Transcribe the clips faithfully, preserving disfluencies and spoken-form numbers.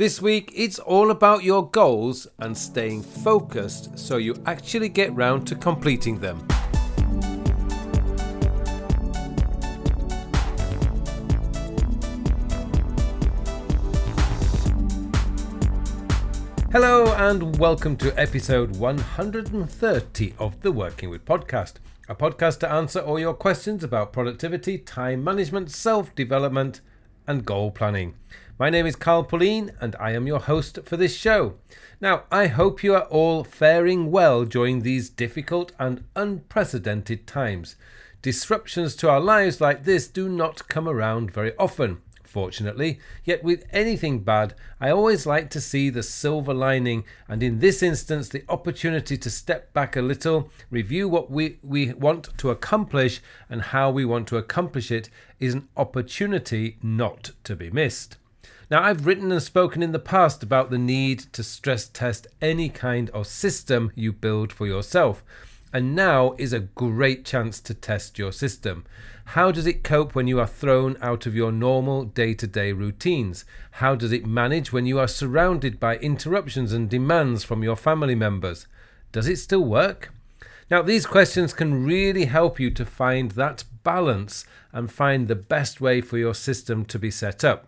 This week, it's all about your goals and staying focused so you actually get round to completing them. Hello and welcome to episode one hundred thirty of the Working With Podcast, a podcast to answer all your questions about productivity, time management, self-development and goal planning. My name is Carl Pauline and I am your host for this show. Now, I hope you are all faring well during these difficult and unprecedented times. Disruptions to our lives like this do not come around very often, fortunately, yet with anything bad, I always like to see the silver lining, and in this instance, the opportunity to step back a little, review what we, we want to accomplish and how we want to accomplish it is an opportunity not to be missed. Now, I've written and spoken in the past about the need to stress test any kind of system you build for yourself. And now is a great chance to test your system. How does it cope when you are thrown out of your normal day-to-day routines? How does it manage when you are surrounded by interruptions and demands from your family members? Does it still work? Now, these questions can really help you to find that balance and find the best way for your system to be set up.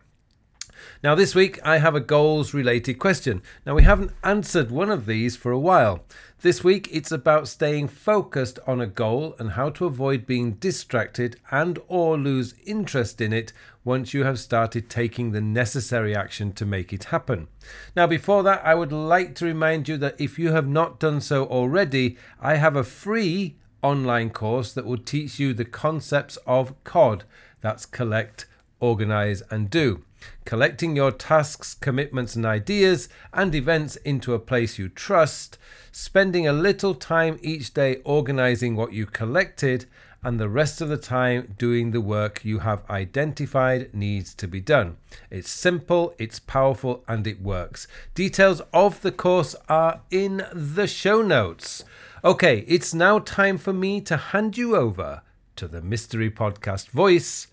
Now, this week I have a goals related question. Now, we haven't answered one of these for a while. This week it's about staying focused on a goal and how to avoid being distracted and or lose interest in it once you have started taking the necessary action to make it happen. Now, before that, I would like to remind you that if you have not done so already, I have a free online course that will teach you the concepts of C O D. That's collect, organize and do. Collecting your tasks, commitments and ideas and events into a place you trust, spending a little time each day organizing what you collected and the rest of the time doing the work you have identified needs to be done. It's simple, it's powerful and it works. Details of the course are in the show notes. Okay, it's now time for me to hand you over to the Mystery Podcast voice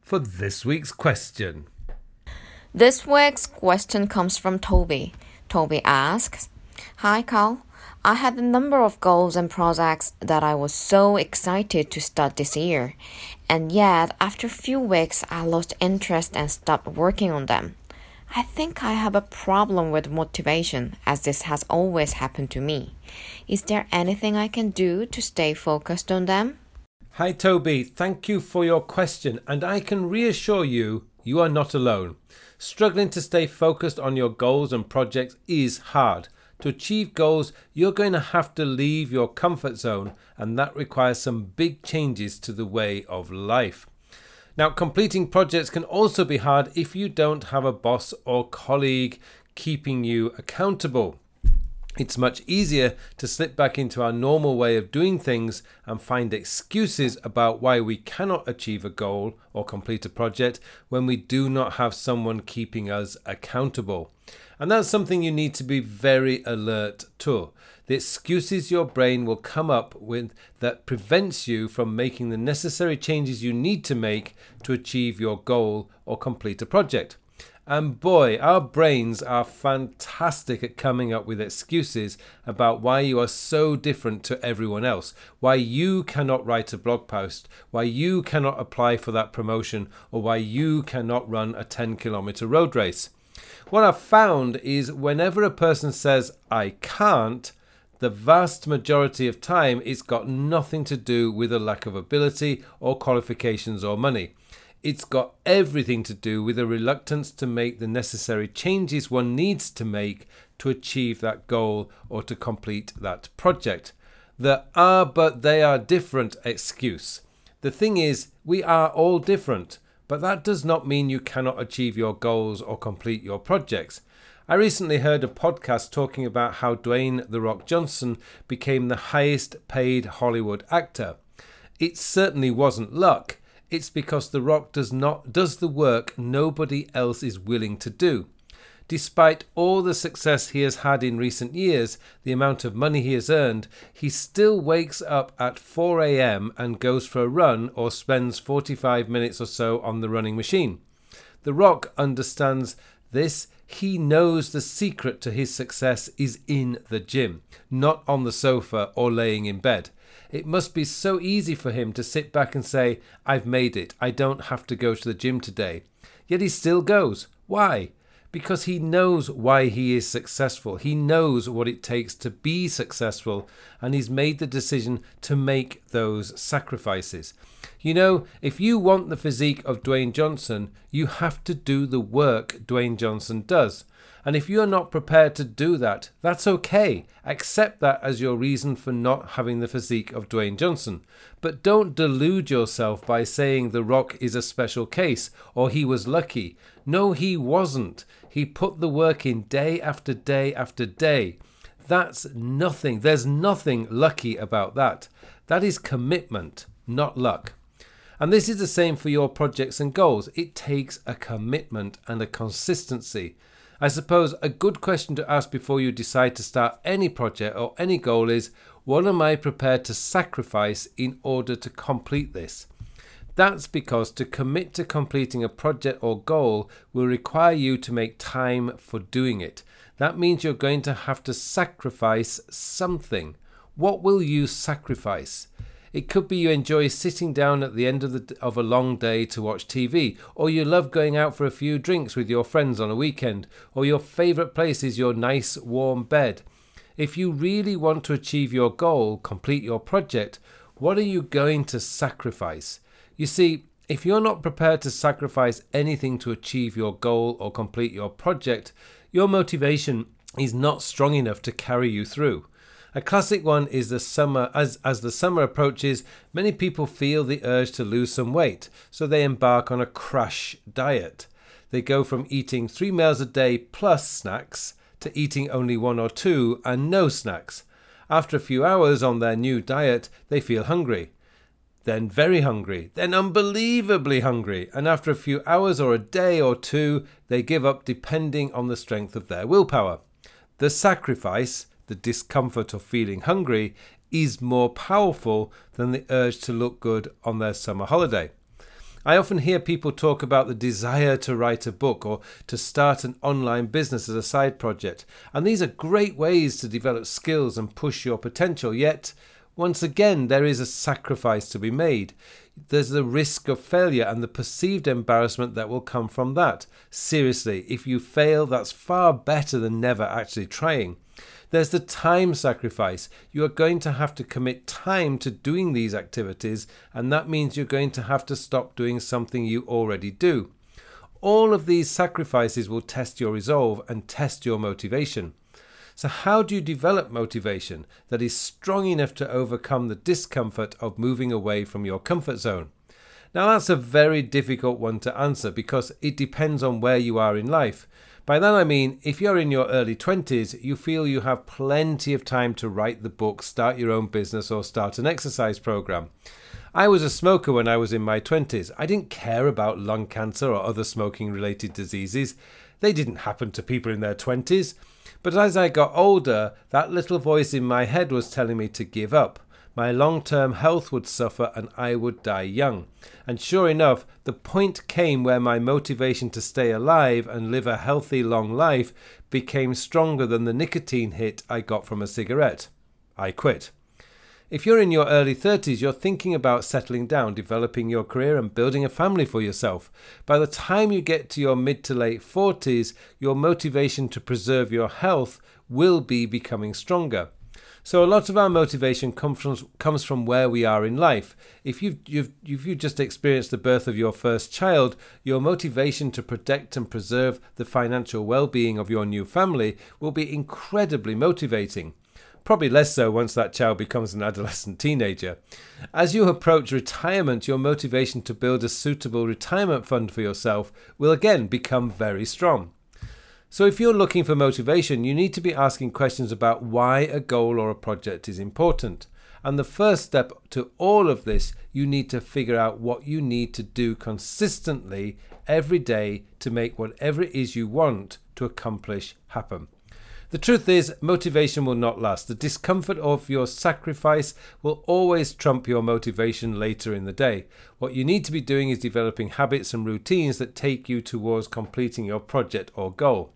for this week's question. This week's question comes from Toby. Toby asks, "Hi Carl, I had a number of goals and projects that I was so excited to start this year, and yet after a few weeks I lost interest and stopped working on them. I think I have a problem with motivation, as this has always happened to me. Is there anything I can do to stay focused on them?" Hi Toby, thank you for your question, and I can reassure you, you are not alone. Struggling to stay focused on your goals and projects is hard. To achieve goals, you're going to have to leave your comfort zone, and that requires some big changes to the way of life. Now, completing projects can also be hard if you don't have a boss or colleague keeping you accountable. It's much easier to slip back into our normal way of doing things and find excuses about why we cannot achieve a goal or complete a project when we do not have someone keeping us accountable. And that's something you need to be very alert to. The excuses your brain will come up with that prevents you from making the necessary changes you need to make to achieve your goal or complete a project. And boy, our brains are fantastic at coming up with excuses about why you are so different to everyone else, why you cannot write a blog post, why you cannot apply for that promotion, or why you cannot run a ten kilometer road race. What I've found is whenever a person says, "I can't," the vast majority of time it's got nothing to do with a lack of ability or qualifications or money. It's got everything to do with a reluctance to make the necessary changes one needs to make to achieve that goal or to complete that project. The "ah, but they are different" excuse. The thing is, we are all different, but that does not mean you cannot achieve your goals or complete your projects. I recently heard a podcast talking about how Dwayne "The Rock" Johnson became the highest paid Hollywood actor. It certainly wasn't luck. It's because The Rock does not does the work nobody else is willing to do. Despite all the success he has had in recent years, the amount of money he has earned, he still wakes up at four a.m. and goes for a run or spends forty-five minutes or so on the running machine. The Rock understands this. He knows the secret to his success is in the gym, not on the sofa or laying in bed. It must be so easy for him to sit back and say, I've made it, I don't have to go to the gym today. Yet he still goes. Why? Because he knows why he is successful. He knows what it takes to be successful, and he's made the decision to make those sacrifices. You know, if you want the physique of Dwayne Johnson, you have to do the work Dwayne Johnson does. And if you're not prepared to do that, that's okay. Accept that as your reason for not having the physique of Dwayne Johnson. But don't delude yourself by saying The Rock is a special case or he was lucky. No, he wasn't. He put the work in day after day after day. That's nothing. There's nothing lucky about that. That is commitment, not luck. And this is the same for your projects and goals. It takes a commitment and a consistency. I suppose a good question to ask before you decide to start any project or any goal is, what am I prepared to sacrifice in order to complete this? That's because to commit to completing a project or goal will require you to make time for doing it. That means you're going to have to sacrifice something. What will you sacrifice? It could be you enjoy sitting down at the end of, the, of a long day to watch T V, or you love going out for a few drinks with your friends on a weekend, or your favourite place is your nice warm bed. If you really want to achieve your goal, complete your project, what are you going to sacrifice? You see, if you're not prepared to sacrifice anything to achieve your goal or complete your project, your motivation is not strong enough to carry you through. A classic one is the summer. As, as the summer approaches, many people feel the urge to lose some weight, so they embark on a crash diet. They go from eating three meals a day plus snacks to eating only one or two and no snacks. After a few hours on their new diet, they feel hungry, then very hungry, then unbelievably hungry, and after a few hours or a day or two, they give up depending on the strength of their willpower. The sacrifice, the discomfort of feeling hungry, is more powerful than the urge to look good on their summer holiday. I often hear people talk about the desire to write a book or to start an online business as a side project, and these are great ways to develop skills and push your potential, yet once again there is a sacrifice to be made. There's the risk of failure and the perceived embarrassment that will come from that. Seriously, if you fail, that's far better than never actually trying. There's the time sacrifice. You are going to have to commit time to doing these activities, and that means you're going to have to stop doing something you already do. All of these sacrifices will test your resolve and test your motivation. So how do you develop motivation that is strong enough to overcome the discomfort of moving away from your comfort zone? Now that's a very difficult one to answer because it depends on where you are in life. By that I mean, if you're in your early twenties, you feel you have plenty of time to write the book, start your own business, or start an exercise program. I was a smoker when I was in my twenties. I didn't care about lung cancer or other smoking-related diseases. They didn't happen to people in their twenties. But as I got older, that little voice in my head was telling me to give up. My long-term health would suffer and I would die young. And sure enough, the point came where my motivation to stay alive and live a healthy long life became stronger than the nicotine hit I got from a cigarette. I quit. If you're in your early thirties, you're thinking about settling down, developing your career and building a family for yourself. By the time you get to your mid to late forties, your motivation to preserve your health will be becoming stronger. So a lot of our motivation comes from, comes from where we are in life. If you've, you've, if you've just experienced the birth of your first child, your motivation to protect and preserve the financial well-being of your new family will be incredibly motivating. Probably less so once that child becomes an adolescent teenager. As you approach retirement, your motivation to build a suitable retirement fund for yourself will again become very strong. So if you're looking for motivation, you need to be asking questions about why a goal or a project is important. And the first step to all of this, you need to figure out what you need to do consistently every day to make whatever it is you want to accomplish happen. The truth is, motivation will not last. The discomfort of your sacrifice will always trump your motivation later in the day. What you need to be doing is developing habits and routines that take you towards completing your project or goal.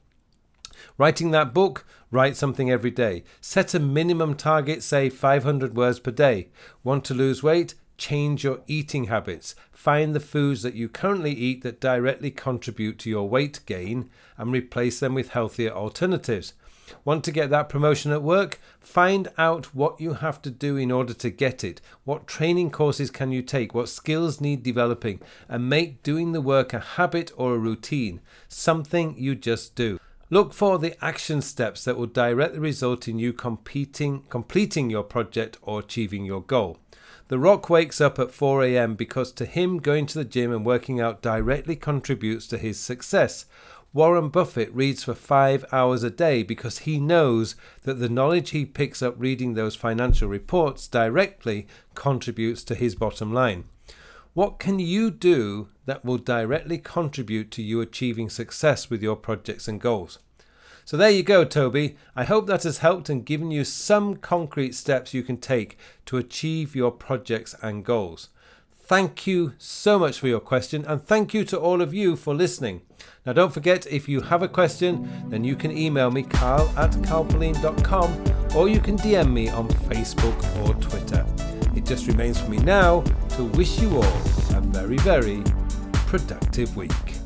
Writing that book? Write something every day. Set a minimum target, say five hundred words per day. Want to lose weight? Change your eating habits. Find the foods that you currently eat that directly contribute to your weight gain and replace them with healthier alternatives. Want to get that promotion at work? Find out what you have to do in order to get it. What training courses can you take? What skills need developing? And make doing the work a habit or a routine, something you just do. Look for the action steps that will directly result in you competing, completing your project or achieving your goal. The Rock wakes up at four a.m. because to him going to the gym and working out directly contributes to his success. Warren Buffett reads for five hours a day because he knows that the knowledge he picks up reading those financial reports directly contributes to his bottom line. What can you do that will directly contribute to you achieving success with your projects and goals? So there you go, Toby. I hope that has helped and given you some concrete steps you can take to achieve your projects and goals. Thank you so much for your question, and thank you to all of you for listening. Now don't forget, if you have a question, then you can email me carl at carlpaline dot com, or you can D M me on Facebook or Twitter. It just remains for me now to wish you all a very, very productive week.